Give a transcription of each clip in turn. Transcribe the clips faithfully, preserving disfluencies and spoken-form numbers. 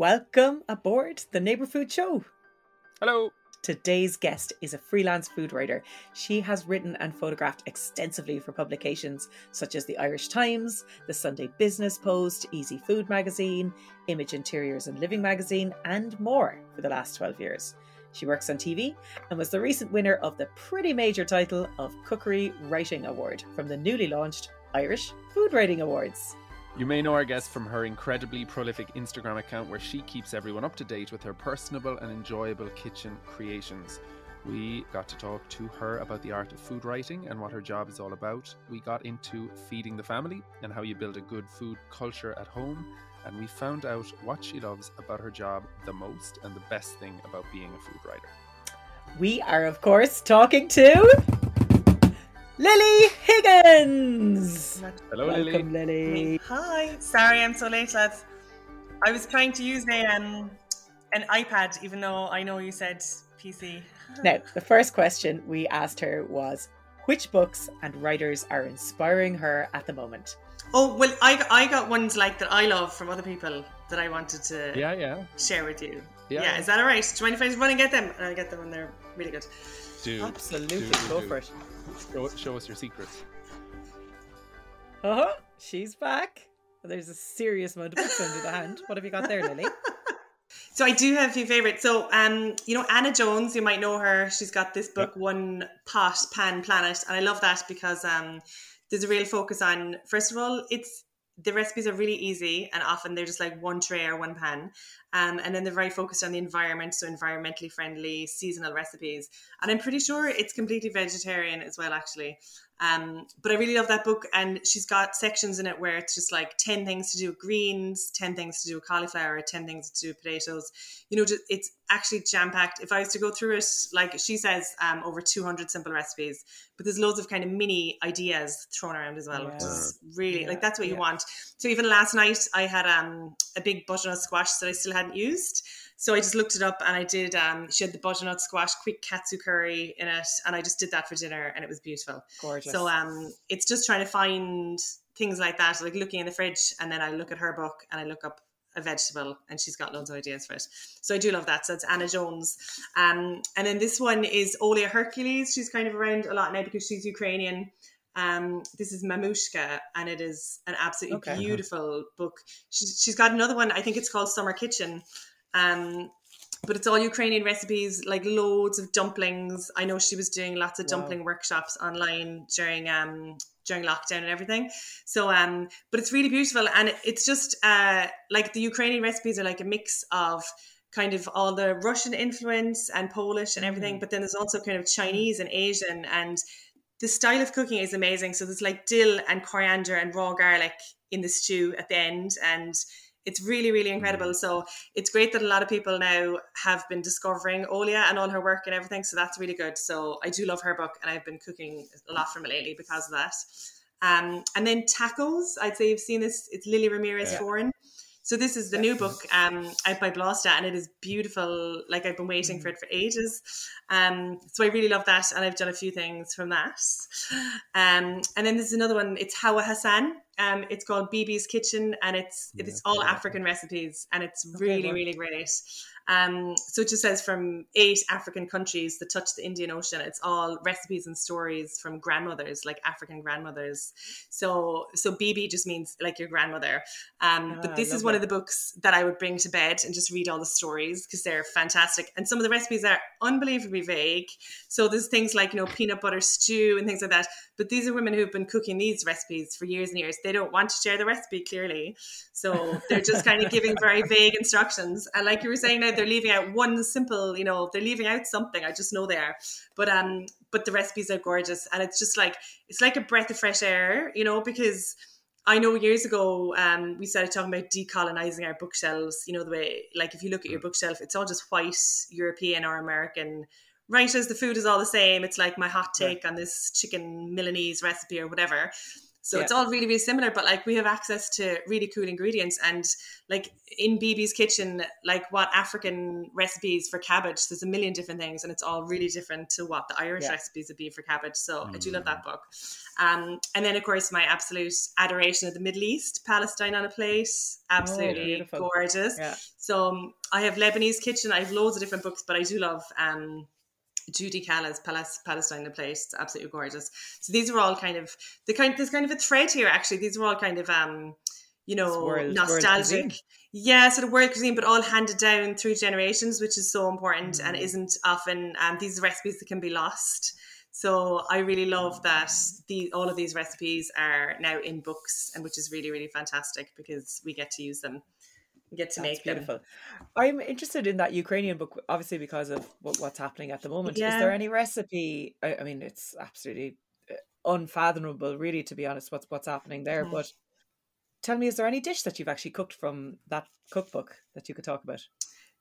Welcome aboard the Neighbour Food Show. Hello. Today's guest is a freelance food writer. She has written and photographed extensively for publications such as The Irish Times, The Sunday Business Post, Easy Food Magazine, Image Interiors and Living Magazine, and more for the last twelve years. She works on T V and was the recent winner of the pretty major title of Cookery Writing Award from the newly launched Irish Food Writing Awards. You may know our guest from her incredibly prolific Instagram account where she keeps everyone up to date with her personable and enjoyable kitchen creations. We got to talk to her about the art of food writing and what her job is all about. We got into feeding the family and how you build a good food culture at home. And we found out what she loves about her job the most and the best thing about being a food writer. We are, of course, talking to Lilly Higgins. Hello, Lilly. Welcome, Lilly. Hi. Sorry, I'm so late, lads. I was trying to use a, um, an iPad, even though I know you said P C. Now, the first question we asked her was, which books and writers are inspiring her at the moment? Oh, well, I, I got ones like that I love from other people that I wanted to yeah, yeah. share with you. Yeah. yeah, is that all right? Do you mind if I just run and get them? And I'll get them when they're really good. Do. Absolutely. Do, do, Go do. for it. Show, show us your secrets. Oh, she's back. There's a serious amount of books under the hand. What have you got there, Lily? So I do have a few favourites. So, um, you know, Anna Jones, you might know her. She's got this book, yep. One Pot, Pan, Planet. And I love that because... Um, There's a real focus on, first of all, it's the recipes are really easy and often they're just like one tray or one pan. Um, and then they're very focused on the environment, so environmentally friendly, seasonal recipes. And I'm pretty sure it's completely vegetarian as well, actually. Um, but I really love that book. And she's got sections in it where it's just like ten things to do with greens, ten things to do with cauliflower, ten things to do with potatoes. You know, just, it's actually jam-packed. If I was to go through it, like she says, um, over two hundred simple recipes. But there's loads of kind of mini ideas thrown around as well, yeah. which is really, yeah. like that's what yeah. you want. So even last night, I had um, a big butternut squash that I still hadn't used. So I just looked it up and I did, um, she had the butternut squash quick katsu curry in it. And I just did that for dinner and it was beautiful. Gorgeous. So um, it's just trying to find things like that, like looking in the fridge. And then I look at her book and I look up a vegetable and she's got loads of ideas for it. So I do love that. So it's Anna Jones. Um, and then this one is Olia Hercules. She's kind of around a lot now because she's Ukrainian. Um, this is Mamushka, and it is an absolutely okay. beautiful book. She's, she's got another one. I think it's called Summer Kitchen. Um, but it's all Ukrainian recipes, like loads of dumplings. I know she was doing lots of dumpling wow. workshops online during um during lockdown and everything. So um, but it's really beautiful, and it's just uh like the Ukrainian recipes are like a mix of kind of all the Russian influence and Polish and everything, mm-hmm. but then there's also kind of Chinese and Asian, and the style of cooking is amazing. So there's like dill and coriander and raw garlic in the stew at the end, and it's really, really incredible. So it's great that a lot of people now have been discovering Olia and all her work and everything. So that's really good. So I do love her book, and I've been cooking a lot from it lately because of that. Um, and then Tacos, I'd say you've seen this. It's Lily Ramirez yeah. Foreign. So this is the yeah. new book um, out by Blasta, and it is beautiful. Like I've been waiting mm. for it for ages. Um, so I really love that, and I've done a few things from that. Um, and then there's another one. It's Hawa Hassan. Um, it's called Bibi's Kitchen, and it's yeah, it's all yeah. African recipes, and it's okay, really, well. really great. Um, so it just says from eight African countries that touch the Indian Ocean. It's all recipes and stories from grandmothers, like African grandmothers. So so Bibi just means like your grandmother. Um, ah, but this is one it. of the books that I would bring to bed and just read all the stories because they're fantastic. And some of the recipes are unbelievably vague. So there's things like, you know, peanut butter stew and things like that. But these are women who've been cooking these recipes for years and years. They don't want to share the recipe, clearly. So they're just kind of giving very vague instructions. And like you were saying, now they're leaving out one simple, you know, they're leaving out something. I just know they are. But um, but the recipes are gorgeous. And it's just like, it's like a breath of fresh air, you know, because I know years ago um, we started talking about decolonizing our bookshelves, you know, the way, like if you look at your bookshelf, it's all just white European or American writers. The food is all the same. It's like my hot take yeah. on this chicken Milanese recipe or whatever. So yeah. It's all really, really similar, but like we have access to really cool ingredients. And like in Bibi's Kitchen, like what African recipes for cabbage, there's a million different things, and it's all really different to what the Irish yeah. recipes would be for cabbage. So mm. I do love that book. Um, and then, of course, my absolute adoration of the Middle East, Palestine on a Plate, absolutely oh, gorgeous. Yeah. So um, I have Lebanese Kitchen. I have loads of different books, but I do love... Um, Joudie Kalla's Palestine on a Plate. It's absolutely gorgeous. So these are all kind of the kind. There's kind of a thread here, actually. These are all kind of um, you know, world, nostalgic, world yeah, sort of world cuisine, but all handed down through generations, which is so important mm. and isn't often. Um, these are recipes that can be lost. So I really love that the all of these recipes are now in books, and which is really, really fantastic because we get to use them. Get to That's make beautiful. Them. I'm interested in that Ukrainian book, obviously because of what, what's happening at the moment. Yeah. Is there any recipe? I, I mean, it's absolutely unfathomable, really, to be honest, what's what's happening there. Mm. But tell me, is there any dish that you've actually cooked from that cookbook that you could talk about?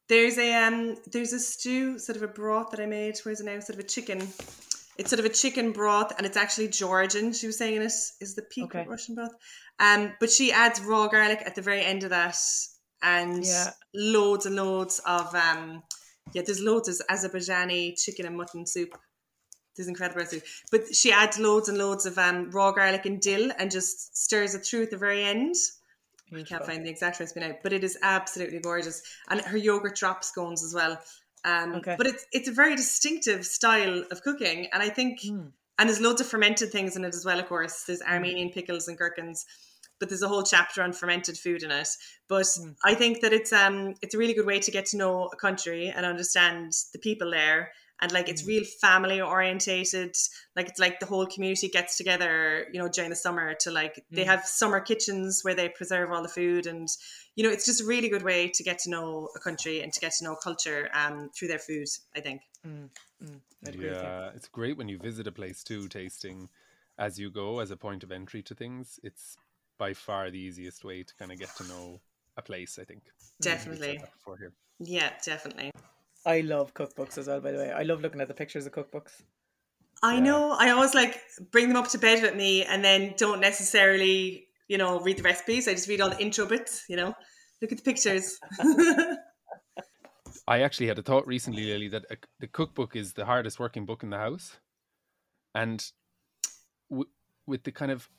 There's a um, there's a stew, sort of a broth that I made. Where's it now? Sort of a chicken. It's sort of a chicken broth, and it's actually Georgian. She was saying it is the peak okay. Russian broth. Um, but she adds raw garlic at the very end of that. And yeah. loads and loads of, um, yeah, there's loads of Azerbaijani chicken and mutton soup. There's incredible recipe. But she adds loads and loads of um, raw garlic and dill and just stirs it through at the very end. I can't find the exact recipe now, but it is absolutely gorgeous. And her yogurt drop scones as well. Um, okay. But it's, it's a very distinctive style of cooking. And I think, mm. and there's loads of fermented things in it as well, of course. There's Armenian pickles and gherkins. But there's a whole chapter on fermented food in it. But mm. I think that it's um it's a really good way to get to know a country and understand the people there. And like it's mm. real family orientated. Like it's like the whole community gets together, you know, during the summer to like mm. they have summer kitchens where they preserve all the food. And, you know, it's just a really good way to get to know a country and to get to know culture um through their food, I think. Mm. Mm. Yeah, it's great when you visit a place too, tasting as you go as a point of entry to things. It's by far the easiest way to kind of get to know a place, I think. Definitely. Yeah, definitely. I love cookbooks as well, by the way. I love looking at the pictures of cookbooks. I yeah. know. I always like bring them up to bed with me and then don't necessarily, you know, read the recipes. I just read all the intro bits, you know, look at the pictures. I actually had a thought recently, Lily, that a, the cookbook is the hardest working book in the house. And w- with the kind of,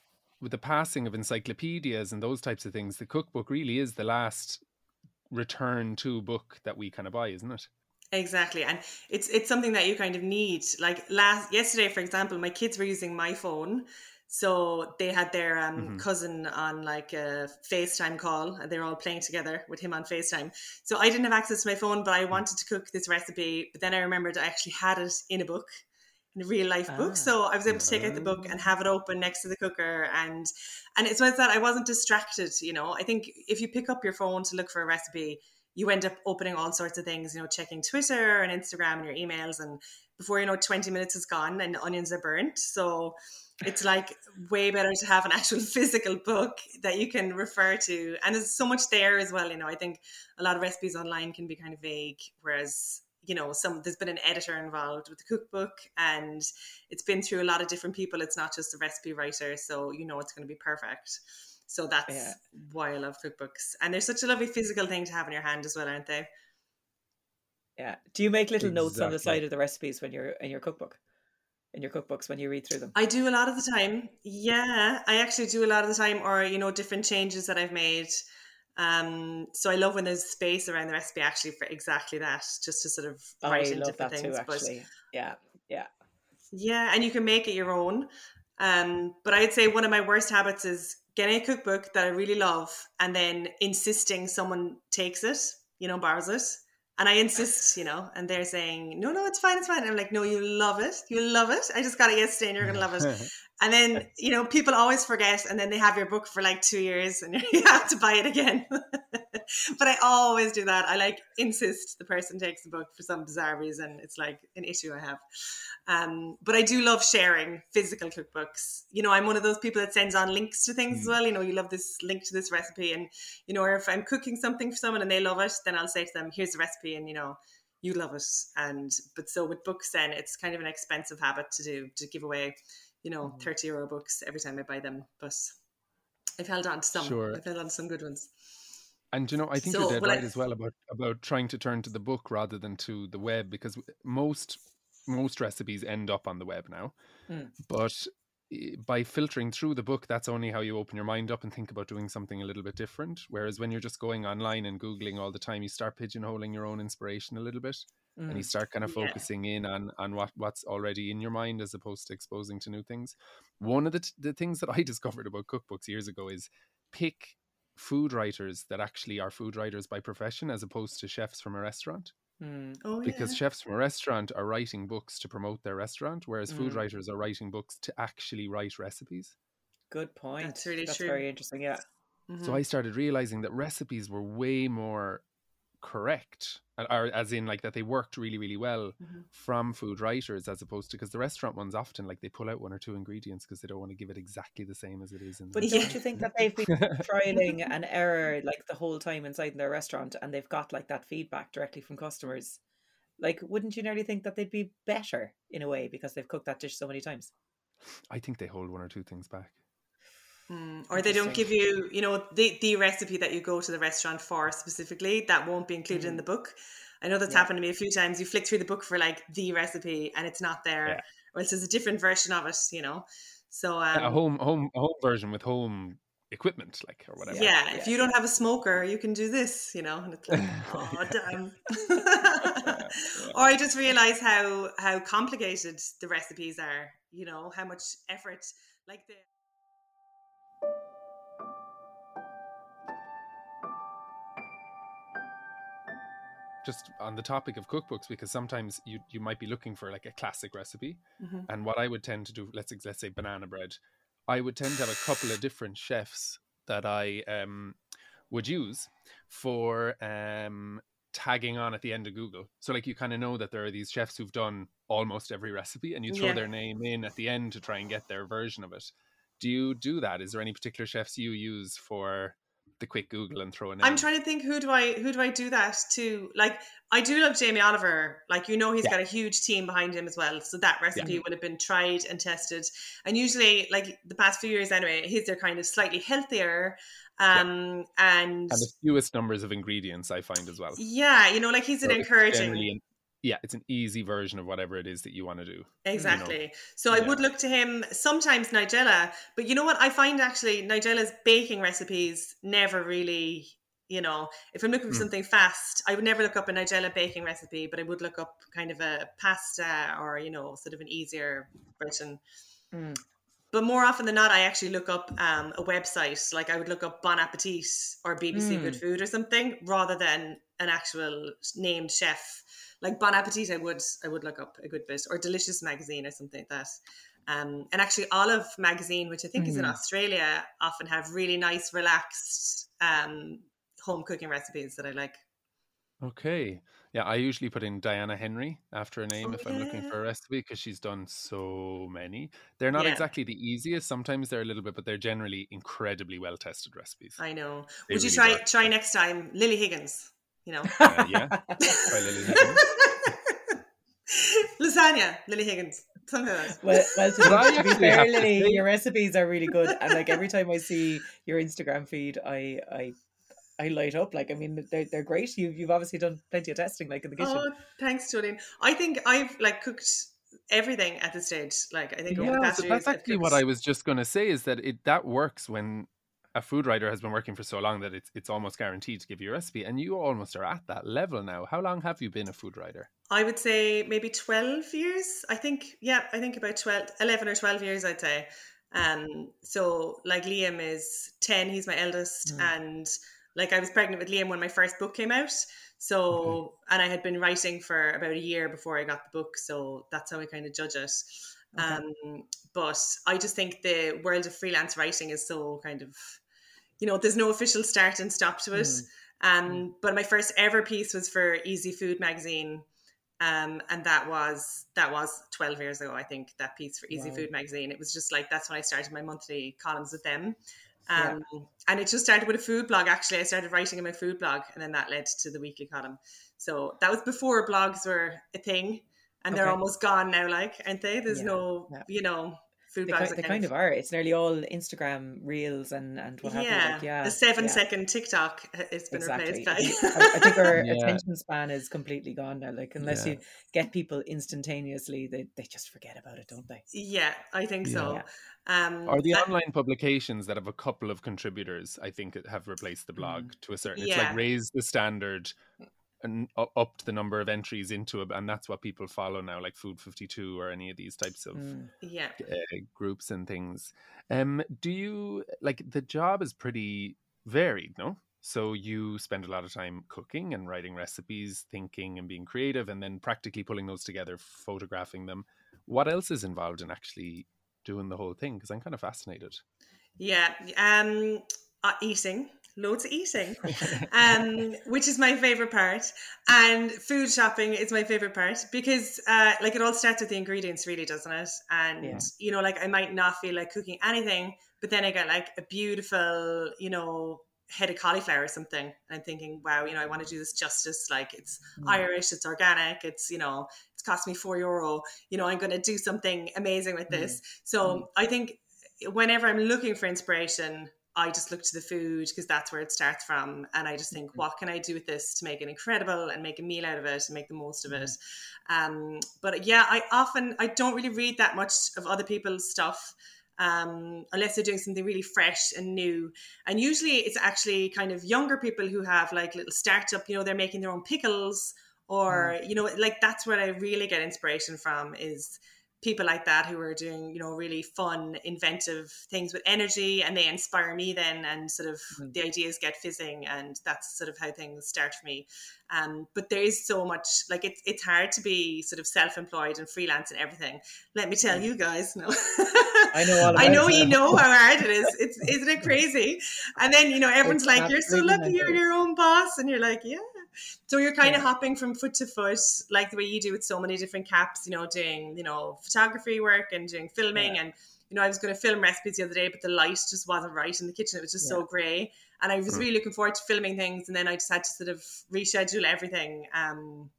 with the passing of encyclopedias and those types of things, the cookbook really is the last return to book that we kind of buy, isn't it? Exactly. And it's it's something that you kind of need. Like last yesterday, for example, my kids were using my phone. So they had their um, mm-hmm. cousin on like a FaceTime call and they were all playing together with him on FaceTime. So I didn't have access to my phone, but I wanted to cook this recipe. But then I remembered I actually had it in a book. In a real life ah, book, so I was able to take out the book and have it open next to the cooker, and and it's well that I wasn't distracted. You know, I think if you pick up your phone to look for a recipe, you end up opening all sorts of things. You know, checking Twitter and Instagram and your emails, and before you know, twenty minutes is gone and onions are burnt. So it's like way better to have an actual physical book that you can refer to, and there's so much there as well. You know, I think a lot of recipes online can be kind of vague, whereas. You know, some there's been an editor involved with the cookbook and it's been through a lot of different people. It's not just a recipe writer, so you know it's going to be perfect. So that's yeah. why I love cookbooks. And they're such a lovely physical thing to have in your hand as well, aren't they? Yeah. Do you make little exactly. notes on the side of the recipes when you're in your cookbook? In your cookbooks when you read through them? I do a lot of the time. Yeah. I actually do a lot of the time or, you know, different changes that I've made. Um, so I love when there's space around the recipe actually for exactly that, just to sort of write oh, in different things. Too, but yeah, yeah, yeah, and you can make it your own. Um, but I'd say one of my worst habits is getting a cookbook that I really love and then insisting someone takes it, you know, borrows it, and I insist, you know, and they're saying no, no, it's fine, it's fine. And I'm like, no, you love it, you love it. I just got it yesterday, and you're gonna love it. And then, you know, people always forget and then they have your book for like two years and you have to buy it again. But I always do that. I like insist the person takes the book for some bizarre reason. It's like an issue I have. Um, but I do love sharing physical cookbooks. You know, I'm one of those people that sends on links to things mm. as well. You know, you love this link to this recipe. And, you know, or if I'm cooking something for someone and they love it, then I'll say to them, here's the recipe and, you know, you love it. And but so with books then it's kind of an expensive habit to do, to give away. you know, mm-hmm. thirty euro books every time I buy them. But I've held on to some. Sure. I've held on to some good ones. And, you know, I think so, you're dead well, right I, as well about, about trying to turn to the book rather than to the web, because most most recipes end up on the web now. Mm. But by filtering through the book, that's only how you open your mind up and think about doing something a little bit different. Whereas when you're just going online and Googling all the time, you start pigeonholing your own inspiration a little bit. Mm. And you start kind of focusing yeah. in on, on what, what's already in your mind as opposed to exposing to new things. One of the, t- the things that I discovered about cookbooks years ago is pick food writers that actually are food writers by profession as opposed to chefs from a restaurant. Mm. Oh, because yeah. chefs from a restaurant are writing books to promote their restaurant, whereas mm. food writers are writing books to actually write recipes. Good point. That's really That's true. Very interesting, yeah. Mm-hmm. So I started realizing that recipes were way more correct, or as in like that they worked really, really well mm-hmm. from food writers, as opposed to, because the restaurant ones often like they pull out one or two ingredients because they don't want to give it exactly the same as it is in. But yeah. don't you think that they've been trialing an error like the whole time inside their restaurant, and they've got like that feedback directly from customers? Like, wouldn't you nearly think that they'd be better in a way because they've cooked that dish so many times? I think they hold one or two things back. Mm, or they don't give you, you know, the, the recipe that you go to the restaurant for specifically, that won't be included mm. in the book. I know that's yeah. happened to me a few times. You flick through the book for like the recipe and it's not there. Yeah. Or it's just a different version of it, you know. So um, a home home home version with home equipment, like, or whatever. Yeah, yeah. If you don't have a smoker, you can do this, you know. And it's like, oh, damn. yeah. Or I just realize how how complicated the recipes are, you know, how much effort, like the... Just on the topic of cookbooks, because sometimes you, you might be looking for like a classic recipe. Mm-hmm. And what I would tend to do, let's let's say banana bread, I would tend to have a couple of different chefs that I um would use for um tagging on at the end of Google. So like you kind of know that there are these chefs who've done almost every recipe, and you throw yeah. their name in at the end to try and get their version of it. Do you do that? Is there any particular chefs you use for the quick Google and throw in? I'm trying to think, who do I who do I do that to? Like, I do love Jamie Oliver. Like, you know, he's yeah. got a huge team behind him as well. So that recipe yeah. would have been tried and tested. And usually, like the past few years anyway, his are kind of slightly healthier. Um yeah. and, and the fewest numbers of ingredients, I find as well. Yeah, you know, like he's so an encouraging. Yeah, it's an easy version of whatever it is that you want to do. Exactly. You know? So yeah. I would look to him, sometimes Nigella, but you know what? I find actually Nigella's baking recipes never really, you know, if I'm looking for mm. something fast, I would never look up a Nigella baking recipe, but I would look up kind of a pasta or, you know, sort of an easier version. Mm. But more often than not, I actually look up um, a website. Like I would look up Bon Appetit or B B C mm. Good Food or something rather than an actual named chef. Like Bon Appetit, I would I would look up a good bit, or Delicious Magazine or something like that. Um, and actually Olive Magazine, which I think mm-hmm. is in Australia, often have really nice, relaxed um, home cooking recipes that I like. Okay. Yeah, I usually put in Diana Henry after her name oh, if yeah. I'm looking for a recipe, because she's done so many. They're not yeah. exactly the easiest. Sometimes they're a little bit, but they're generally incredibly well-tested recipes. I know. They would really you try work. try next time Lilly Higgins? You know, uh, yeah, by Lilly Higgins. Lasagna, Lilly Higgins. Something like that. Well, well to, to be fair, Lily, your recipes are really good, and like every time I see your Instagram feed, I, I, I light up. Like, I mean, they're they're great. You've you've obviously done plenty of testing, like in the kitchen. Oh, thanks, Jolene. I think I've like cooked everything at this stage. Like, I think yeah, over the past so years, that's actually what I was just going to say, is that it that works when a food writer has been working for so long that it's it's almost guaranteed to give you a recipe, and you almost are at that level now. How long have you been a food writer? I would say maybe twelve years. I think, yeah, I think about twelve, eleven or twelve years, I'd say. Um, so like Liam is ten, he's my eldest. Mm. And like I was pregnant with Liam when my first book came out. So, mm-hmm. and I had been writing for about a year before I got the book. So that's how I kind of judge it. Okay. Um, but I just think the world of freelance writing is so kind of, you know, there's no official start and stop to it. Mm. Um, mm. But my first ever piece was for Easy Food Magazine. Um, and that was, that was twelve years ago, I think, that piece for Easy wow. Food Magazine. It was just like, that's when I started my monthly columns with them. Um, yeah. And it just started with a food blog. Actually, I started writing in my food blog, and then that led to the weekly column. So that was before blogs were a thing. And okay. they're almost gone now, like, aren't they? There's yeah, no, yeah. you know, food they blogs. They kind of, of are. It's nearly all Instagram reels and, and what have yeah. you. Like, yeah. The seven yeah. second TikTok has been exactly. replaced by. I, I think our yeah. attention span is completely gone now. Like, unless yeah. you get people instantaneously, they, they just forget about it, don't they? Yeah, I think yeah. so. Yeah. Um, or the uh, online publications that have a couple of contributors, I think, have replaced the blog mm, to a certain yeah. It's like raised the standard and upped the number of entries into it, and that's what people follow now, like Food fifty-two or any of these types of mm, yeah. uh, groups and things. Um, do you, like, the job is pretty varied, no? So you spend a lot of time cooking and writing recipes, thinking and being creative, and then practically pulling those together, photographing them. What else is involved in actually doing the whole thing? Because I'm kind of fascinated. Yeah, um, uh, eating. Loads of eating, um, which is my favorite part, and food shopping is my favorite part because, uh, like, it all starts with the ingredients, really, doesn't it? And yeah. you know, like, I might not feel like cooking anything, but then I get like a beautiful, you know, head of cauliflower or something, and I'm thinking, wow, you know, I want to do this justice. Like, it's mm. Irish, it's organic, it's, you know, it's cost me four euro. You know, I'm going to do something amazing with this. Mm. So mm. I think whenever I'm looking for inspiration, I just look to the food because that's where it starts from. And I just think, what can I do with this to make it incredible and make a meal out of it and make the most of it? Um, but yeah, I often, I don't really read that much of other people's stuff um, unless they're doing something really fresh and new. And usually it's actually kind of younger people who have like little startup, you know, they're making their own pickles or, mm. you know, like that's where I really get inspiration from is people like that who are doing, you know, really fun, inventive things with energy, and they inspire me then, and sort of mm-hmm. the ideas get fizzing, and that's sort of how things start for me. Um, but there is so much, like it's it's hard to be sort of self-employed and freelance and everything. Let me tell you guys, no, I know all about I know you know how hard it is. It's isn't it crazy? And then you know everyone's it's like, you're so lucky, you're your own boss, and you're like, yeah. So you're kind yeah. of hopping from foot to foot, like the way you do with so many different caps, you know, doing, you know, photography work and doing filming. Yeah. And, you know, I was going to film recipes the other day, but the light just wasn't right in the kitchen. It was just yeah. so grey. And I was really looking forward to filming things. And then I just had to sort of reschedule everything um,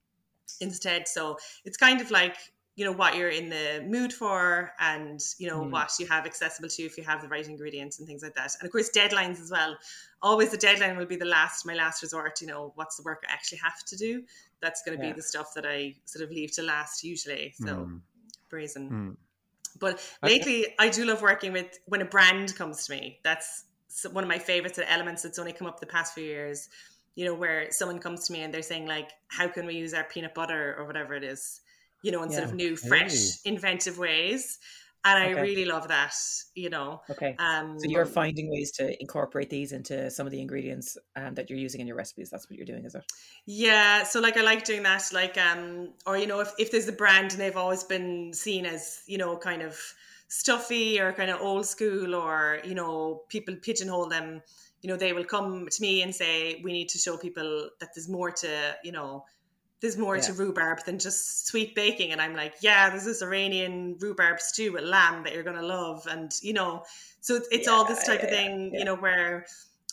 instead. So it's kind of like, you know, what you're in the mood for and, you know, mm. what you have accessible to you if you have the right ingredients and things like that. And of course, deadlines as well. Always the deadline will be the last, my last resort, you know, what's the work I actually have to do? That's going to yeah. be the stuff that I sort of leave to last usually. So mm. brazen. Mm. But lately okay. I do love working with when a brand comes to me. That's one of my favorites and elements that's only come up the past few years, you know, where someone comes to me and they're saying like, how can we use our peanut butter or whatever it is? You know, in yeah. sort of new, fresh, really? inventive ways. And okay. I really love that, you know. Okay. Um, so you're finding ways to incorporate these into some of the ingredients um, that you're using in your recipes. That's what you're doing, is it? Yeah. So like, I like doing that, like, um, or, you know, if, if there's a brand and they've always been seen as, you know, kind of stuffy or kind of old school or, you know, people pigeonhole them, you know, they will come to me and say, we need to show people that there's more to, you know, there's more yeah. to rhubarb than just sweet baking. And I'm like, yeah, there's this Iranian rhubarb stew with lamb that you're going to love. And, you know, so it's, it's yeah, all this type yeah, of thing, yeah. you know, where,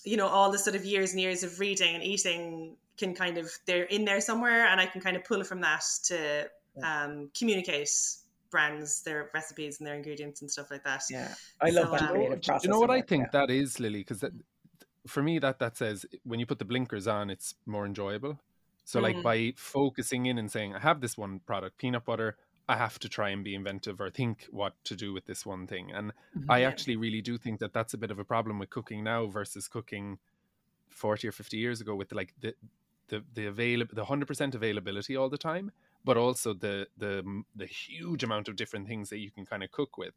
you know, all the sort of years and years of reading and eating can kind of, they're in there somewhere, and I can kind of pull from that to yeah. um, communicate brands, their recipes and their ingredients and stuff like that. Yeah, I love so, that. Um, creative process. You know what I think yeah. that is, Lily? Because that, for me, that that says when you put the blinkers on, it's more enjoyable. So like mm-hmm. by focusing in and saying, I have this one product, peanut butter, I have to try and be inventive or think what to do with this one thing. And mm-hmm. I actually really do think that that's a bit of a problem with cooking now versus cooking forty or fifty years ago, with like the the the avail the one hundred percent availability all the time, but also the the the huge amount of different things that you can kind of cook with.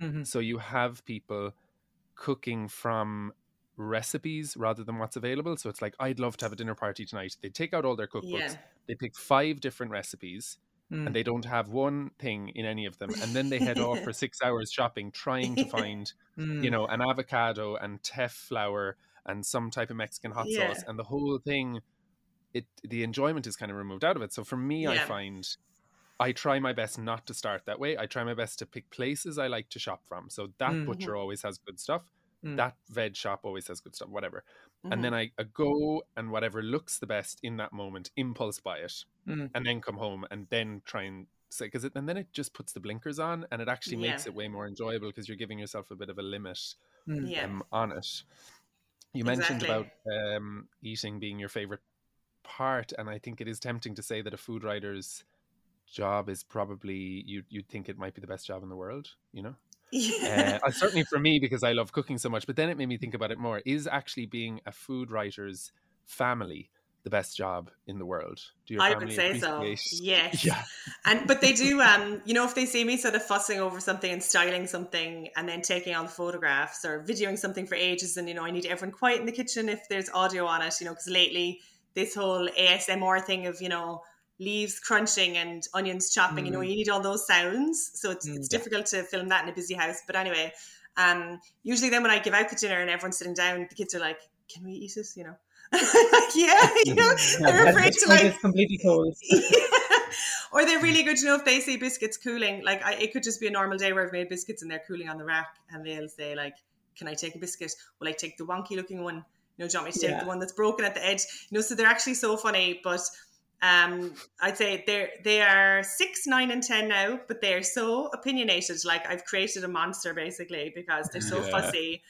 Mm-hmm. So you have people cooking from recipes rather than what's available. So it's like, I'd love to have a dinner party tonight. They take out all their cookbooks, yeah. they pick five different recipes, mm. and they don't have one thing in any of them, and then they head off for six hours shopping trying to find mm. you know, an avocado and teff flour and some type of Mexican hot yeah. sauce, and the whole thing, it the enjoyment is kind of removed out of it. So for me, yeah. I find I try my best not to start that way. I try my best to pick places I like to shop from. So that mm-hmm. butcher always has good stuff. Mm. That veg shop always has good stuff, whatever. Mm-hmm. And then I, I go, and whatever looks the best in that moment, impulse buy it, mm. and then come home and then try and say, because and then it just puts the blinkers on, and it actually yeah. makes it way more enjoyable because you're giving yourself a bit of a limit yeah. um, on it. You mentioned exactly. about um, eating being your favorite part, and I think it is tempting to say that a food writer's job is probably you you'd think it might be the best job in the world, you know. Yeah. Uh, certainly for me, because I love cooking so much. But then it made me think about it more. Is actually being a food writer's family the best job in the world? Do your I family would say appreciate... so. Yes. Yeah. And but they do. Um, you know, if they see me sort of fussing over something and styling something, and then taking on the photographs or videoing something for ages, and you know, I need everyone quiet in the kitchen if there's audio on it. You know, because lately this whole A S M R thing of you know. leaves crunching and onions chopping, mm. you know, you need all those sounds. So it's, mm, it's yeah. difficult to film that in a busy house. But anyway, um, usually then when I give out the dinner and everyone's sitting down, the kids are like, can we eat this? You know, like, yeah, you know, they're afraid to like, completely cold. Or they're really good to know if they see biscuits cooling, like I, it could just be a normal day where I've made biscuits and they're cooling on the rack and they'll say like, can I take a biscuit? Will I take the wonky looking one? You know, do you want me to take yeah. the one that's broken at the edge? You know, so they're actually so funny, but Um, I'd say they're, they are six, nine and ten now, but they're so opinionated. Like I've created a monster basically because they're so yeah. fussy.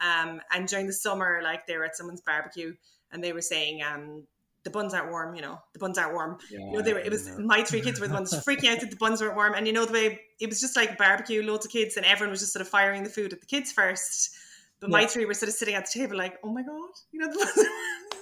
Um, and during the summer, like they were at someone's barbecue and they were saying, um, the buns aren't warm, you know, the buns aren't warm. Yeah, you know, they were, it was my three kids were the ones freaking out that the buns weren't warm. And you know, the way it was just like barbecue, loads of kids and everyone was just sort of firing the food at the kids first. But yeah. my three were sort of sitting at the table like, oh my God, you know, the buns are...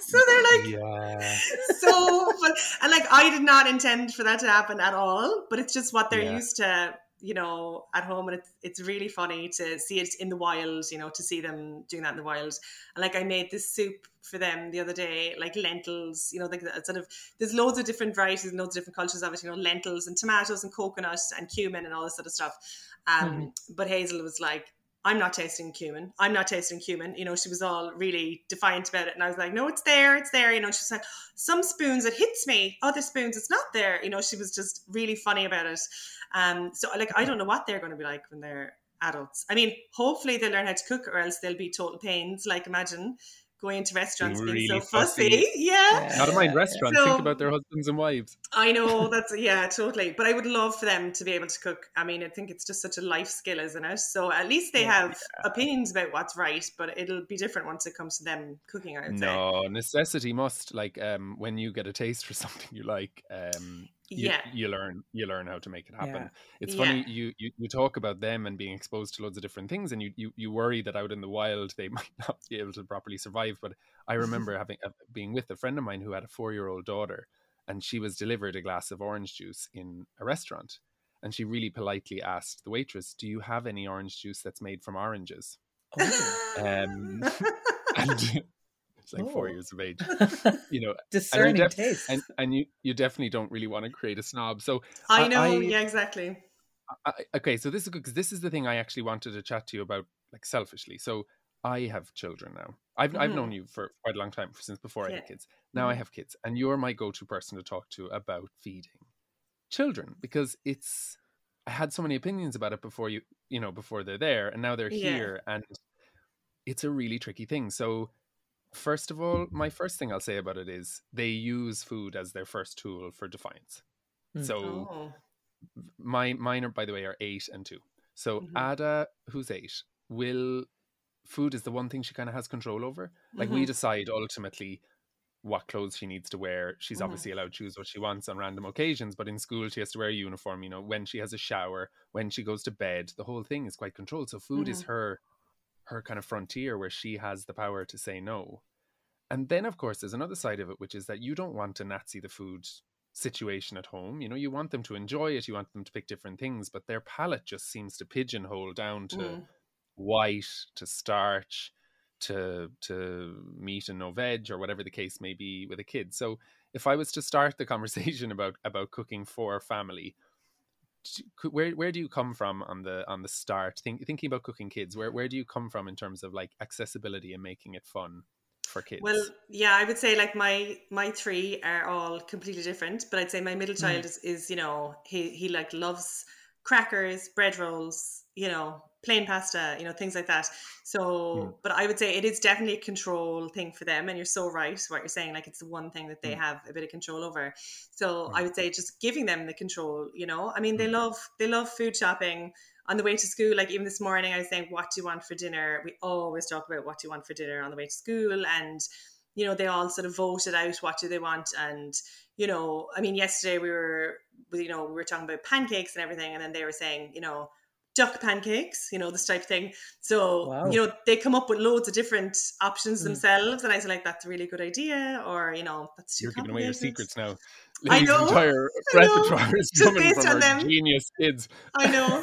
So they're like, yeah. so fun. And like, I did not intend for that to happen at all, but it's just what they're yeah. used to, you know, at home. And it's, it's really funny to see it in the wild, you know, to see them doing that in the wild. And like, I made this soup for them the other day, like lentils, you know, like sort of, there's loads of different varieties and loads of different cultures of it, you know, lentils and tomatoes and coconut and cumin and all this sort of stuff. Um, mm-hmm. But Hazel was like, I'm not tasting cumin. I'm not tasting cumin. You know, she was all really defiant about it. And I was like, no, it's there. It's there. You know, she's like, some spoons, it hits me. Other spoons, it's not there. You know, she was just really funny about it. Um, so, like, I don't know what they're going to be like when they're adults. I mean, hopefully they learn how to cook or else they'll be total pains. Like, imagine going into restaurants really being so fussy. fussy. Yeah. yeah. Not in mind restaurants. So, think about their husbands and wives. I know. That's, yeah, totally. But I would love for them to be able to cook. I mean, I think it's just such a life skill, isn't it? So at least they yeah, have yeah. opinions about what's right, but it'll be different once it comes to them cooking, I would say. No, necessity must. Like um, when you get a taste for something you like, um, you, yeah. you learn you learn how to make it happen. Yeah. It's funny, yeah. you, you you talk about them and being exposed to loads of different things and you, you, you worry that out in the wild they might not be able to properly survive. But I remember having uh, being with a friend of mine who had a four-year-old daughter and she was delivered a glass of orange juice in a restaurant. And she really politely asked the waitress, do you have any orange juice that's made from oranges? Oh. um, and... It's like oh. four years of age, you know, discerning and def- taste. And, and you, you definitely don't really want to create a snob. So I know. I, yeah, exactly. I, okay. So this is good because this is the thing I actually wanted to chat to you about, like selfishly. So I have children now. I've, mm-hmm. I've known you for quite a long time since before yeah. I had kids. Now mm-hmm. I have kids and you're my go-to person to talk to about feeding children because it's, I had so many opinions about it before you, you know, before they're there and now they're yeah. here and it's a really tricky thing. So first of all, my first thing I'll say about it is they use food as their first tool for defiance. Mm. So oh. my mine are, by the way, are eight and two. So mm-hmm. Ada, who's eight, will food is the one thing she kind of has control over. Like mm-hmm. we decide ultimately what clothes she needs to wear. She's mm-hmm. obviously allowed to choose what she wants on random occasions, but in school she has to wear a uniform, you know, when she has a shower, when she goes to bed, the whole thing is quite controlled. So food mm-hmm. is her her kind of frontier where she has the power to say no. And then of course there's another side of it, which is that you don't want to Nazi the food situation at home. You know, you want them to enjoy it. You want them to pick different things, but their palate just seems to pigeonhole down to mm. white, to starch, to, to meat and no veg or whatever the case may be with a kid. So if I was to start the conversation about, about cooking for family, where where do you come from on the on the start think, thinking about cooking kids? Where where do you come from in terms of like accessibility and making it fun for kids? Well, yeah, I would say like my my three are all completely different, but I'd say my middle child mm. is, is you know he he like loves crackers, bread rolls, you know, plain pasta, you know, things like that. So, yeah. But I would say it is definitely a control thing for them. And you're so right what you're saying. Like, it's the one thing that they have a bit of control over. So yeah. I would say just giving them the control, you know, I mean, they love, they love food shopping on the way to school. Like, even this morning I was saying, what do you want for dinner? We always talk about what do you want for dinner on the way to school. And, you know, they all sort of voted out what do they want. And, you know, I mean, yesterday we were, you know, we were talking about pancakes and everything. And then they were saying, you know, duck pancakes, you know, this type of thing. So, wow. you know, they come up with loads of different options mm. themselves. And I was like, that's a really good idea. Or, you know, that's too You're giving away your secrets now. Ladies, I know. Entire repertoire is just coming based from on them. Genius kids. I know.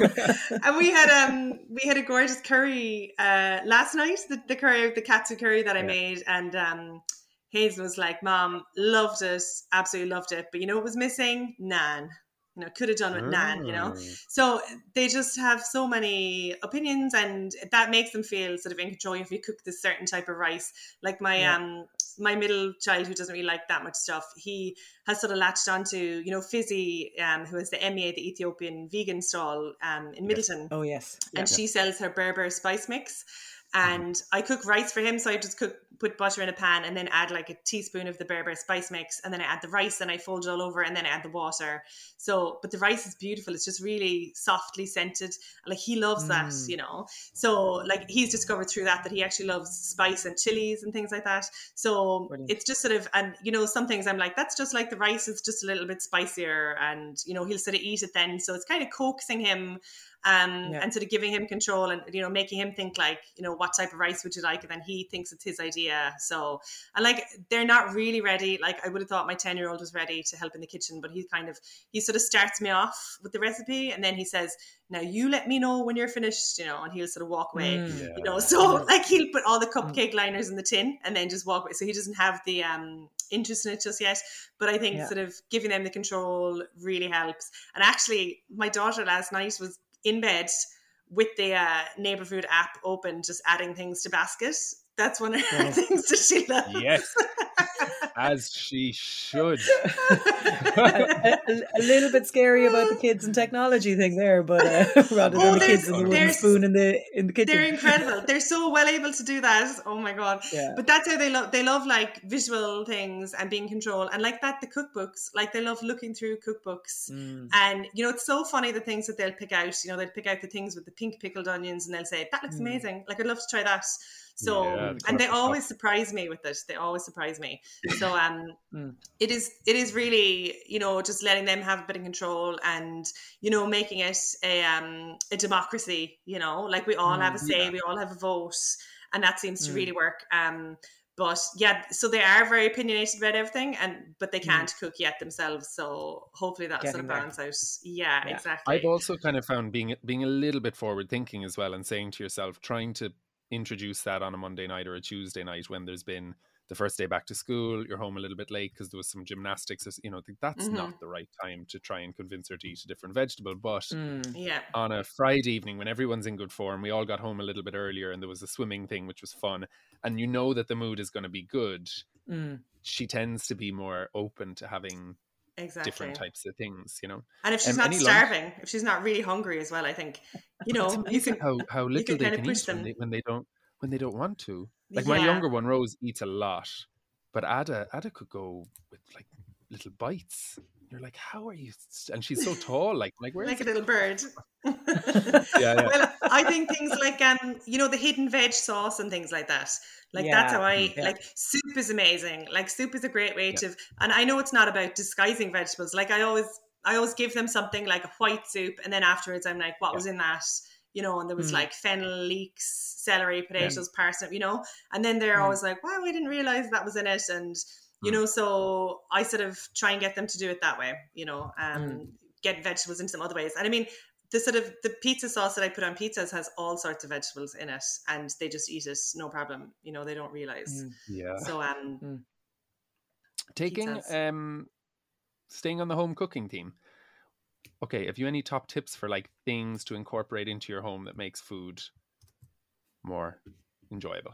And we had um we had a gorgeous curry uh last night, the, the curry, the katsu curry that I yeah. made. And um Hazel was like, Mom, loved it, absolutely loved it. But you know what was missing? Naan. You know, could have done with oh. naan, you know. So they just have so many opinions, and that makes them feel sort of in control if you cook this certain type of rice. Like my yeah. um my middle child, who doesn't really like that much stuff, he has sort of latched onto, you know, Fizzy, um, who is the M E A, the Ethiopian vegan stall um in Middleton. Yes. Oh yes. Yeah. And yeah. she sells her berbere spice mix. And I cook rice for him, so I just cook, put butter in a pan and then add like a teaspoon of the berbere spice mix, and then I add the rice and I fold it all over, and then I add the water. So, but the rice is beautiful. It's just really softly scented. Like, he loves mm. that, you know. So like, he's discovered through that that he actually loves spice and chilies and things like that. So Brilliant. It's just sort of, and you know, some things I'm like, that's just like the rice is just a little bit spicier, and you know, he'll sort of eat it then. So it's kind of coaxing him. Um, yeah. And sort of giving him control, and you know, making him think like, you know, what type of rice would you like, and then he thinks it's his idea. So, and like, they're not really ready. Like, I would have thought my ten year old was ready to help in the kitchen, but he kind of he sort of starts me off with the recipe, and then he says, now you let me know when you're finished, you know, and he'll sort of walk away. Mm, yeah. You know, so yeah. like, he'll put all the cupcake liners in the tin and then just walk away. So he doesn't have the um interest in it just yet, but I think yeah. sort of giving them the control really helps. And actually, my daughter last night was in bed with the uh, Neighbour Food app open, just adding things to basket. That's one of her oh. things that she loves. Yes, as she should. a, a, a little bit scary about the kids and technology thing there, but uh, rather oh, than the kids and the wooden spoon in the in the kitchen, they're incredible. They're so well able to do that. Oh my god! Yeah. But that's how they love. They love like visual things and being controlled, and like that the cookbooks. Like, they love looking through cookbooks, mm. and you know, it's so funny the things that they'll pick out. You know, they'll pick out the things with the pink pickled onions, and they'll say, "That looks mm. amazing. Like, I'd love to try that." So yeah, and they always stuff. surprise me with it. They always surprise me. So um, mm. it is it is really, you know, just letting them have a bit of control, and you know, making it a um a democracy. You know, like, we all mm, have a say, yeah. we all have a vote, and that seems to mm. really work. Um, but yeah, so they are very opinionated about everything, and but they can't mm. cook yet themselves. So hopefully that sort of balance out. Yeah, yeah, exactly. I've also kind of found being being a little bit forward thinking as well, and saying to yourself, trying to introduce that on a Monday night or a Tuesday night when there's been the first day back to school, you're home a little bit late because there was some gymnastics, you know, that's mm-hmm. not the right time to try and convince her to eat a different vegetable. But mm, yeah. on a Friday evening when everyone's in good form, we all got home a little bit earlier and there was a swimming thing, which was fun. And you know that the mood is going to be good. Mm. She tends to be more open to having exactly different types of things, you know. And if she's um, not starving lunch, if she's not really hungry as well, I think, you know, you can, how, how little they can eat when they, when they don't when they don't want to. Like, yeah. my younger one, Rose, eats a lot, but Ada Ada could go with like little bites. You're like, how are you? And she's so tall, like like where's like a little bird. yeah, yeah. Well, I think things like um, you know, the hidden veg sauce and things like that. Like yeah, that's how I yeah. like soup is amazing. Like soup is a great way yeah. to, and I know it's not about disguising vegetables. Like I always, I always give them something like a white soup, and then afterwards I'm like, what yeah. was in that? You know, and there was mm. like fennel, leeks, celery, potatoes, yeah. parsnip. You know, and then they're mm. always like, wow, I didn't realize that was in it, and. You know, so I sort of try and get them to do it that way, you know, um, mm. get vegetables in some other ways. And I mean, the sort of the pizza sauce that I put on pizzas has all sorts of vegetables in it, and they just eat it, no problem. You know, they don't realize. Mm. Yeah. So um, mm. taking, pizzas. um, staying on the home cooking theme. Okay, have you any top tips for like things to incorporate into your home that makes food more enjoyable?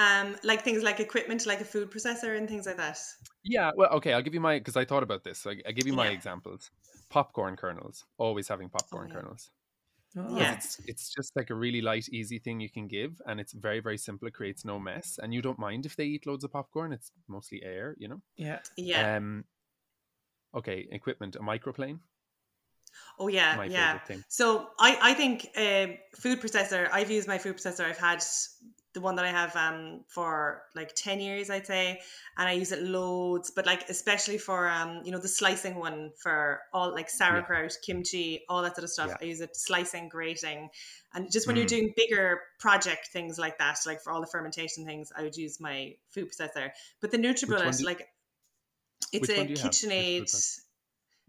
Um, like things like equipment, like a food processor and things like that. Yeah, well, okay, I'll give you my, because I thought about this. So I, I'll give you my yeah. examples. Popcorn kernels, always having popcorn oh, yeah. kernels. Oh. Yeah. It's, it's just like a really light, easy thing you can give, and it's very, very simple. It creates no mess, and you don't mind if they eat loads of popcorn. It's mostly air, you know. Yeah, yeah. Um, okay, equipment: a microplane. Oh yeah, my yeah. Thing. So I, I think um, food processor. I've used my food processor. I've had the one that I have um for like ten years, I'd say, and I use it loads. But like especially for um you know the slicing one for all like sauerkraut, yeah. kimchi, all that sort of stuff. Yeah. I use it slicing, grating, and just when mm. you're doing bigger project things like that, like for all the fermentation things, I would use my food processor. But the Nutribullet, like it's a KitchenAid.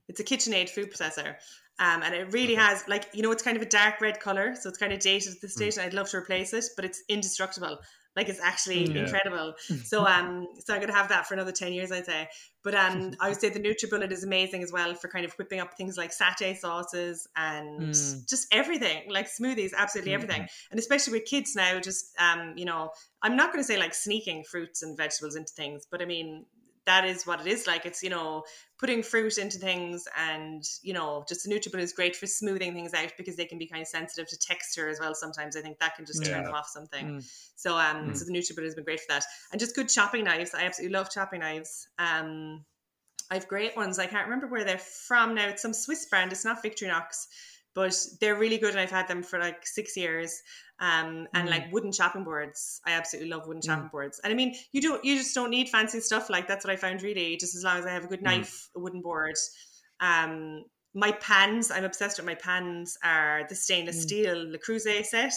It's a KitchenAid food processor. Um, and it really okay. has, like, you know, it's kind of a dark red color. So it's kind of dated at this stage. Mm. I'd love to replace it, but it's indestructible. Like, it's actually yeah. incredible. So um, so I'm going to have that for another ten years, I'd say. But um, I would say the Nutribullet is amazing as well for kind of whipping up things like satay sauces and mm. just everything, like smoothies, absolutely everything. Mm. And especially with kids now, just, um, you know, I'm not going to say like sneaking fruits and vegetables into things, but I mean, that is what it is like. It's, you know, putting fruit into things, and, you know, just the Nutribullet is great for smoothing things out because they can be kind of sensitive to texture as well. Sometimes I think that can just yeah. turn them off something. Mm. So, um, mm. so the Nutribullet has been great for that. And just good chopping knives. I absolutely love chopping knives. Um, I have great ones. I can't remember where they're from now. It's some Swiss brand. It's not Victorinox, but they're really good. And I've had them for like six years. Um, and mm. like wooden chopping boards. I absolutely love wooden mm. chopping boards. And I mean, you don't, you just don't need fancy stuff. Like that's what I found really, just as long as I have a good knife, mm. a wooden board. Um, my pans, I'm obsessed with my pans, are the stainless mm. steel Le Creuset set.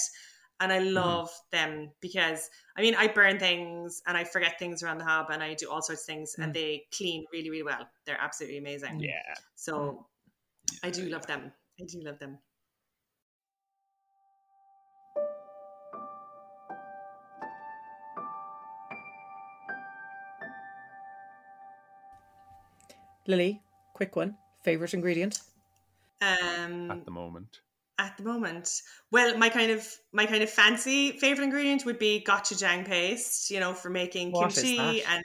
And I love mm. them because, I mean, I burn things and I forget things around the hob and I do all sorts of things mm. and they clean really, really well. They're absolutely amazing. Yeah. So mm. I do love them. I do love them. Lily, quick one. Favorite ingredient? Um, at the moment. At the moment, well, my kind of my kind of fancy favorite ingredient would be gochujang paste. You know, for making what kimchi and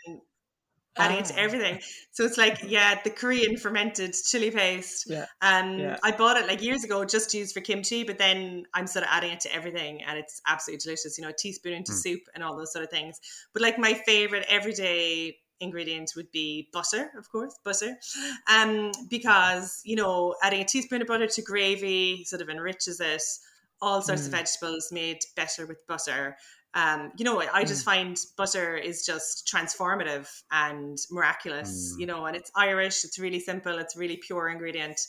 adding oh. it to everything. So it's like, yeah, the Korean fermented chili paste. Yeah. Um, yeah. I bought it like years ago just to use for kimchi, but then I'm sort of adding it to everything, and it's absolutely delicious. You know, a teaspoon into mm. soup and all those sort of things. But like my favorite everyday ingredient would be butter, of course, butter, um, because, you know, adding a teaspoon of butter to gravy sort of enriches it. All sorts mm. of vegetables made better with butter. Um, you know, I just mm. find butter is just transformative and miraculous, mm. you know, and it's Irish, it's really simple, it's really pure ingredient.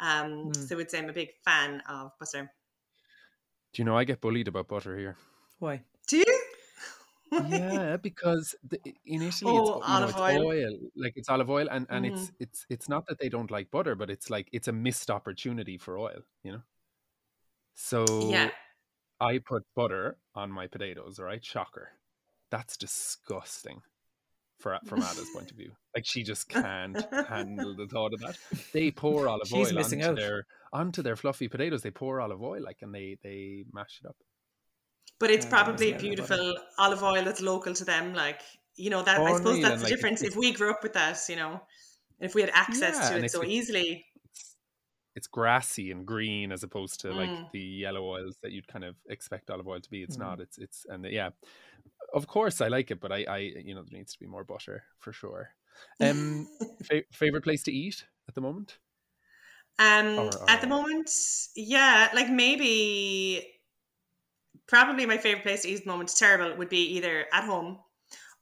Um, mm. So I would say I'm a big fan of butter. Do you know, I get bullied about butter here. Why? Do you? Yeah, because the, initially oh, it's, you olive know, it's oil. oil, like it's olive oil, and, and mm. it's it's it's not that they don't like butter, but it's like it's a missed opportunity for oil, you know. So yeah. I put butter on my potatoes, right? Shocker, that's disgusting. For from Ada's point of view, like she just can't handle the thought of that. They pour olive She's oil onto out. their onto their fluffy potatoes. They pour olive oil, like, and they they mash it up. But it's probably uh, beautiful olive oil that's local to them. Like, you know, that oh, I suppose really, that's the like difference. If we grew up with that, you know, if we had access yeah, to it so easily. It's, it's grassy and green as opposed to mm. like the yellow oils that you'd kind of expect olive oil to be. It's mm. not. It's, it's, and the, yeah, of course I like it, but I, I, you know, there needs to be more butter for sure. Um, fa- favorite place to eat at the moment? Um, or, or, at the moment, yeah, like maybe. Probably my favorite place to eat at the moment, terrible, would be either at home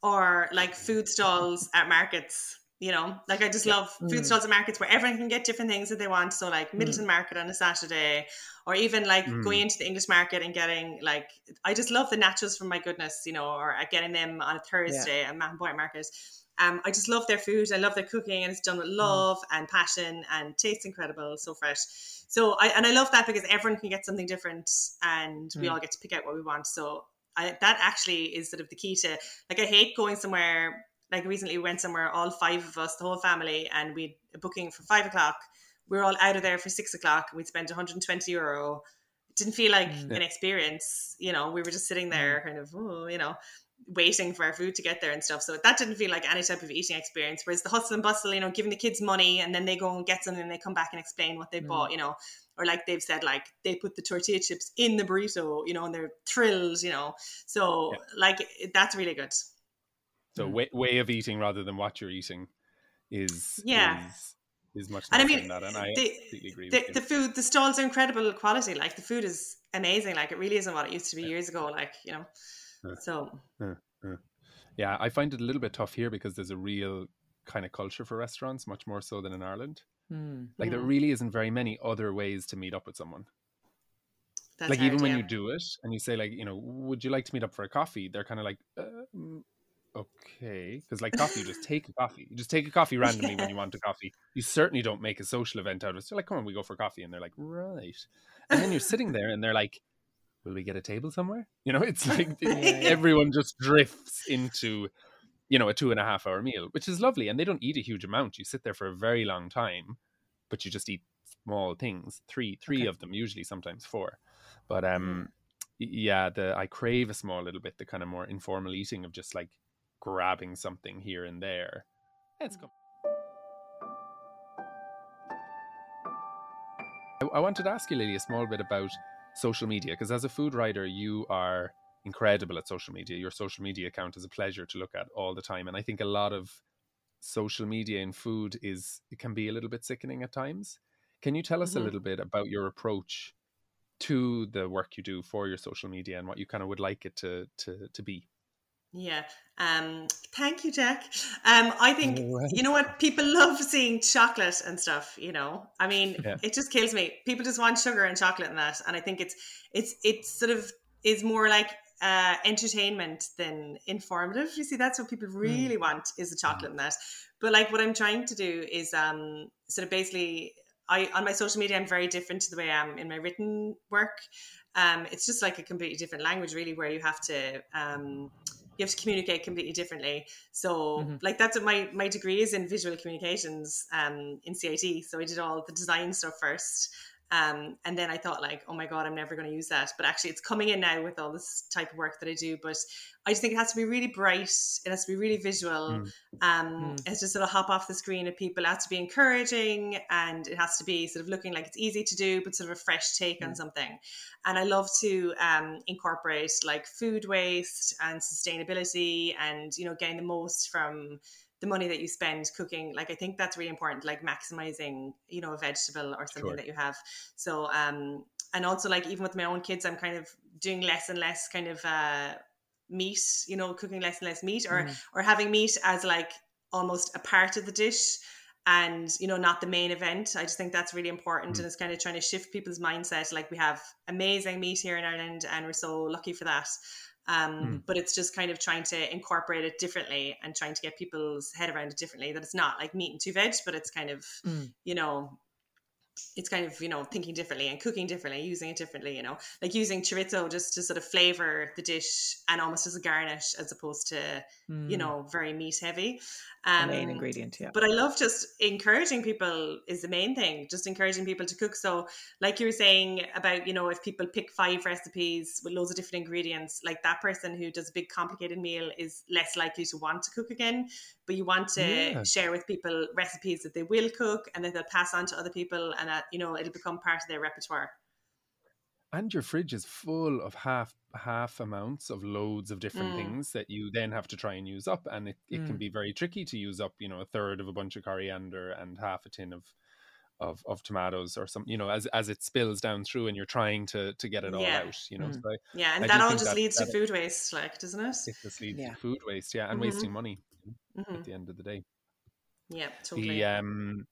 or like food stalls at markets, you know, like I just yeah. love food mm. stalls at markets where everyone can get different things that they want. So like Middleton mm. market on a Saturday, or even like mm. going into the English market and getting like, I just love the nachos from My Goodness, you know, or getting them on a Thursday yeah. at Mahon Point market. Um, I just love their food. I love their cooking, and it's done with love mm. and passion, and tastes incredible, so fresh. So I and I love that because everyone can get something different, and we mm. all get to pick out what we want. So I, that actually is sort of the key to, like, I hate going somewhere. Like recently we went somewhere, all five of us, the whole family, and we had a booking for five o'clock. We were all out of there for six o'clock. We'd spent one hundred twenty euro. It didn't feel like mm. an experience, you know. We were just sitting there, kind of, ooh, you know, waiting for our food to get there and stuff. So that didn't feel like any type of eating experience. Whereas the hustle and bustle, you know, giving the kids money and then they go and get something and they come back and explain what they mm. bought, you know, or like they've said, like they put the tortilla chips in the burrito, you know, and they're thrilled, you know. So yeah. like that's really good. So way, way of eating rather than what you're eating is yeah. is, is much nicer than that. And I the, completely agree the, with you. The food, the stalls are incredible quality. Like the food is amazing. Like it really isn't what it used to be yeah. years ago. Like, you know, uh, so. Uh, uh. Yeah, I find it a little bit tough here because there's a real kind of culture for restaurants, much more so than in Ireland. Mm. Like mm. there really isn't very many other ways to meet up with someone. That's like hard, even when yeah. you do it and you say like, you know, would you like to meet up for a coffee? They're kind of like, uh, okay, because like coffee, you just take a coffee. You just take a coffee randomly yeah. when you want a coffee. You certainly don't make a social event out of it. So like, come on, we go for coffee, and they're like, right. And then you're sitting there, and they're like, will we get a table somewhere? You know, it's like yeah. everyone just drifts into, you know, a two and a half hour meal, which is lovely, and they don't eat a huge amount. You sit there for a very long time, but you just eat small things, three, three okay. of them usually, sometimes four, but um, mm. yeah, the I crave a small little bit, the kind of more informal eating of just like grabbing something here and there. Let's go. I, I wanted to ask you, Lily, a small bit about social media, because as a food writer, you are incredible at social media. Your social media account is a pleasure to look at all the time. And I think a lot of social media in food is, it can be a little bit sickening at times. Can you tell us mm-hmm. a little bit about your approach to the work you do for your social media and what you kind of would like it to to, to be? Yeah. Um, thank you, Jack. Um, I think, right. you know what, people love seeing chocolate and stuff, you know, I mean, yeah. it just kills me. People just want sugar and chocolate and that. And I think it's, it's, it's sort of is more like uh, entertainment than informative. You see, that's what people really mm. want is the chocolate mm. and that. But like what I'm trying to do is um, sort of basically I, on my social media, I'm very different to the way I'm in my written work. Um, it's just like a completely different language really, where you have to, um, you have to communicate completely differently. So mm-hmm. like that's what my, my degree is in, visual communications um, in C I T. So I did all the design stuff first. Um, and then I thought like, oh my God, I'm never going to use that. But actually it's coming in now with all this type of work that I do. But I just think it has to be really bright. It has to be really visual. Mm. Um, mm. It's just sort of hop off the screen at people. It has to be encouraging, and it has to be sort of looking like it's easy to do, but sort of a fresh take mm. on something. And I love to um, incorporate like food waste and sustainability and, you know, getting the most from the money that you spend cooking. Like I think that's really important, like maximizing, you know, a vegetable or something sure. that you have. So um and also like even with my own kids, I'm kind of doing less and less kind of uh meat, you know, cooking less and less meat or mm. or having meat as like almost a part of the dish and, you know, not the main event. I just think that's really important. Mm. And it's kind of trying to shift people's mindset. Like we have amazing meat here in Ireland and we're so lucky for that. Um, mm. But it's just kind of trying to incorporate it differently and trying to get people's head around it differently, that it's not like meat and two veg, but it's kind of, mm. you know, it's kind of, you know, thinking differently and cooking differently, using it differently, you know, like using chorizo just to sort of flavor the dish and almost as a garnish as opposed to, mm. you know, very meat heavy. Um, the main ingredient, yeah. But I love just encouraging people is the main thing, just encouraging people to cook. So like you were saying about, you know, if people pick five recipes with loads of different ingredients, like that person who does a big complicated meal is less likely to want to cook again, but you want to yeah. share with people recipes that they will cook and that they'll pass on to other people. And that, you know, it'll become part of their repertoire. And your fridge is full of half half amounts of loads of different mm. things that you then have to try and use up. And it, it mm. can be very tricky to use up, you know, a third of a bunch of coriander and half a tin of of, of tomatoes or something, you know, as as it spills down through and you're trying to to get it all yeah. out, you know. Mm. So I, yeah, and I that all just that, leads that to food waste, like, doesn't it? It just leads yeah. to food waste, yeah, and mm-hmm. wasting money mm-hmm. at the end of the day. Yeah, totally. The, um,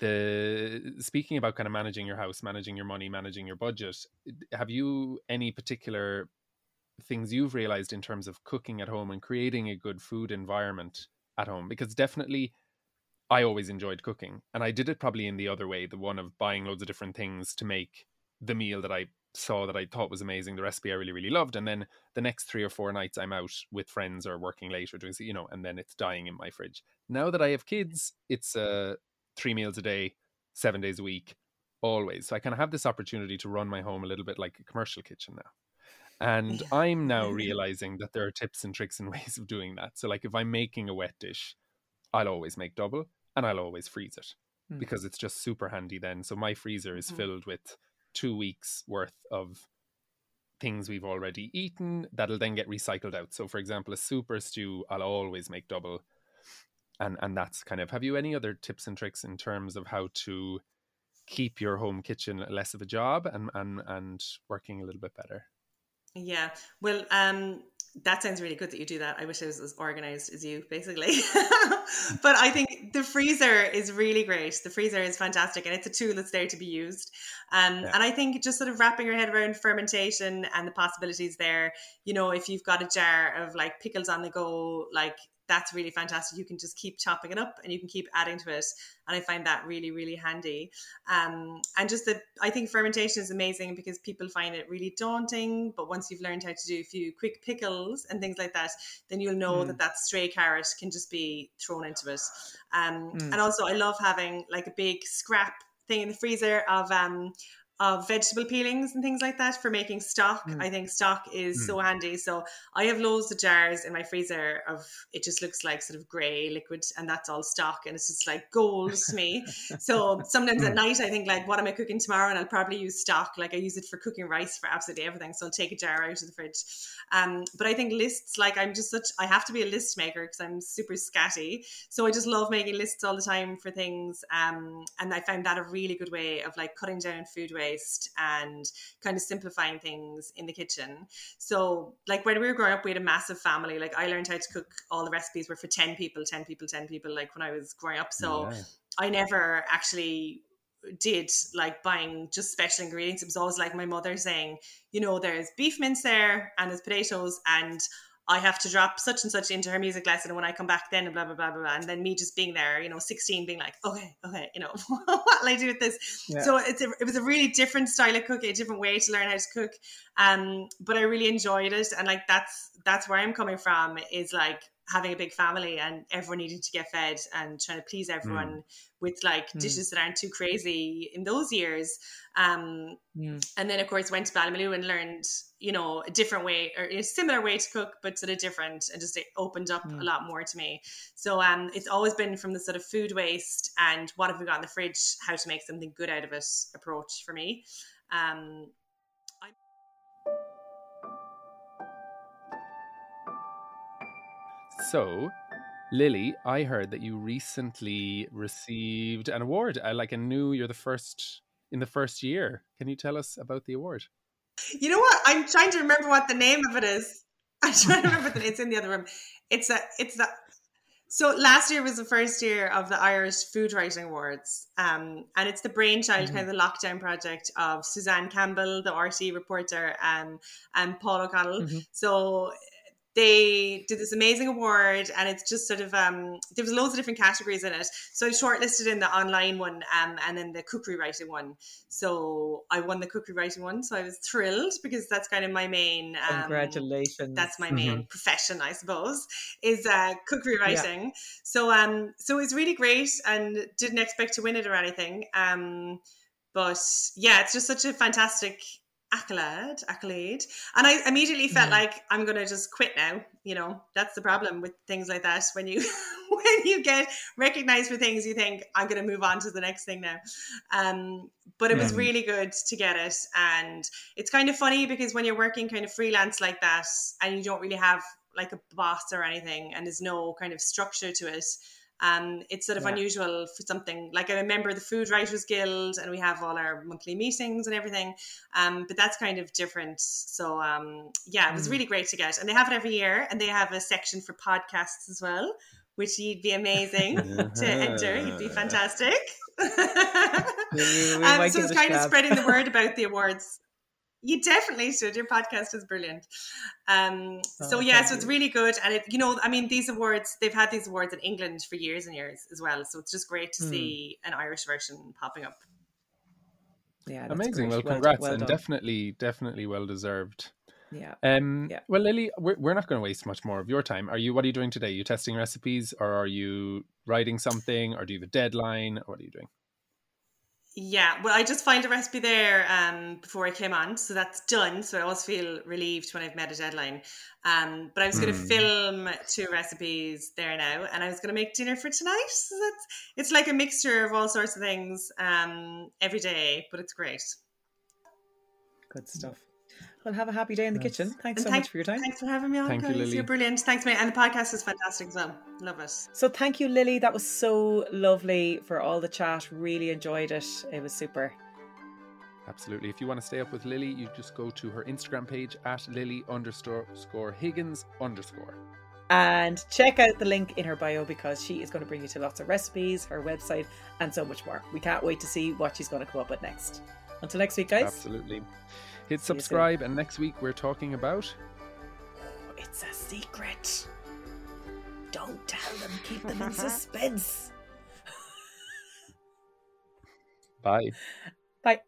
The speaking about kind of managing your house, managing your money, managing your budget, have you any particular things you've realized in terms of cooking at home and creating a good food environment at home? Because definitely I always enjoyed cooking, and I did it probably in the other way, the one of buying loads of different things to make the meal that I saw that I thought was amazing, the recipe I really, really loved. And then the next three or four nights I'm out with friends or working late or doing, you know, and then it's dying in my fridge. Now that I have kids, it's a... Uh, three meals a day, seven days a week, always. So I kind of have this opportunity to run my home a little bit like a commercial kitchen now. And yeah. I'm now realizing that there are tips and tricks and ways of doing that. So like if I'm making a wet dish, I'll always make double and I'll always freeze it. mm. because it's just super handy then. So my freezer is mm. filled with two weeks worth of things we've already eaten that'll then get recycled out. So for example, a super stew, I'll always make double. And and that's kind of, have you any other tips and tricks in terms of how to keep your home kitchen less of a job and and, and working a little bit better? Yeah, well, um, that sounds really good that you do that. I wish I was as organized as you, basically. But I think the freezer is really great. The freezer is fantastic, and it's a tool that's there to be used. Um, yeah. And I think just sort of wrapping your head around fermentation and the possibilities there, you know, if you've got a jar of like pickles on the go, like that's really fantastic. You can just keep chopping it up and you can keep adding to it. And I find that really, really handy. Um, and just that I think fermentation is amazing because people find it really daunting. But once you've learned how to do a few quick pickles and things like that, then you'll know mm. that that stray carrot can just be thrown into it. Um, mm. And also I love having like a big scrap thing in the freezer of... Um, of vegetable peelings and things like that for making stock. Mm. I think stock is mm. so handy. So I have loads of jars in my freezer of, it just looks like sort of grey liquid, and that's all stock, and it's just like gold to me. So sometimes mm. at night I think like, what am I cooking tomorrow? And I'll probably use stock. Like I use it for cooking rice, for absolutely everything. So I'll take a jar out of the fridge. Um, but I think lists, like I'm just such, I have to be a list maker because I'm super scatty. So I just love making lists all the time for things. Um, and I found that a really good way of like cutting down food waste and kind of simplifying things in the kitchen. So like when we were growing up, we had a massive family. Like I learned how to cook, all the recipes were for ten people, ten people, ten people, like when I was growing up. So yeah. I never actually did like buying just special ingredients. It was always like my mother saying, you know, there's beef mince there and there's potatoes and I have to drop such and such into her music lesson, and when I come back then blah, blah, blah, blah, blah. And then me just being there, you know, sixteen being like, okay, okay, you know, what'll I do with this? Yeah. So it's a, it was a really different style of cooking, a different way to learn how to cook. Um, but I really enjoyed it. And like, that's, that's where I'm coming from, is like having a big family and everyone needing to get fed and trying to please everyone mm. with like mm. dishes that aren't too crazy in those years. Um, mm. And then of course went to Ballymaloo and learned, you know, a different way or a similar way to cook, but sort of different, and just it opened up mm. a lot more to me. So um, it's always been from the sort of food waste and what have we got in the fridge, how to make something good out of it approach for me. Um, I- so, Lilly, I heard that you recently received an award, like a new, you're the first in the first year. Can you tell us about the award? You know what? I'm trying to remember what the name of it is. I'm trying to remember that it's in the other room. It's a, it's a, so last year was the first year of the Irish Food Writing Awards. Um, and it's the brainchild, mm-hmm. kind of the lockdown project of Suzanne Campbell, the R T reporter, um, and Paul O'Connell. Mm-hmm. So they did this amazing award, and it's just sort of, um, there was loads of different categories in it. So I shortlisted in the online one, um, and then the cookery writing one. So I won the cookery writing one. So I was thrilled because that's kind of my main, um, congratulations. That's my main mm-hmm. profession, I suppose, is uh, cookery writing. Yeah. So, um, so it's really great, and didn't expect to win it or anything. Um, but yeah, it's just such a fantastic accolade accolade and I immediately felt yeah. like I'm gonna just quit now. You know, that's the problem with things like that, when you when you get recognized for things, you think I'm gonna move on to the next thing now. Um but it yeah. was really good to get it, and it's kind of funny because when you're working kind of freelance like that and you don't really have like a boss or anything, and there's no kind of structure to it, Um, it's sort of yeah. unusual for something like, I remember the Food Writers Guild, and we have all our monthly meetings and everything, um, but that's kind of different. So um, yeah, it was mm. really great to get, and they have it every year, and they have a section for podcasts as well, which you'd be amazing to enter. You'd be fantastic. um, so it's kind of spreading the word about the awards. You definitely should. Your podcast is brilliant. Um, so, oh, yeah, so it's really good. And, it, you know, I mean, these awards, they've had these awards in England for years and years as well. So it's just great to mm. see an Irish version popping up. Yeah, that's amazing. Great. Well, congrats. Well, well and definitely, definitely well deserved. Yeah. Um, yeah. Well, Lilly, we're, we're not going to waste much more of your time. Are you? What are you doing today? Are you testing recipes, or are you writing something, or do you have a deadline? Or what are you doing? Yeah, well, I just find a recipe there um, before I came on, so that's done. So I always feel relieved when I've met a deadline. Um, but I was mm. going to film two recipes there now, and I was going to make dinner for tonight. So that's, it's like a mixture of all sorts of things um, every day, but it's great. Good stuff. Well, have a happy day in the yes. kitchen. Thanks and so thanks, much for your time. Thanks for having me on, thank guys. You, Lily. You're brilliant. Thanks, mate. And the podcast is fantastic as well. Love it. So thank you, Lily. That was so lovely for all the chat. Really enjoyed it. It was super. Absolutely. If you want to stay up with Lily, you just go to her Instagram page at Lily underscore Higgins underscore. And check out the link in her bio, because she is going to bring you to lots of recipes, her website, and so much more. We can't wait to see what she's going to come up with next. Until next week, guys. Absolutely. Hit subscribe, and next week we're talking about... It's a secret. Don't tell them. Keep them in suspense. Bye. Bye.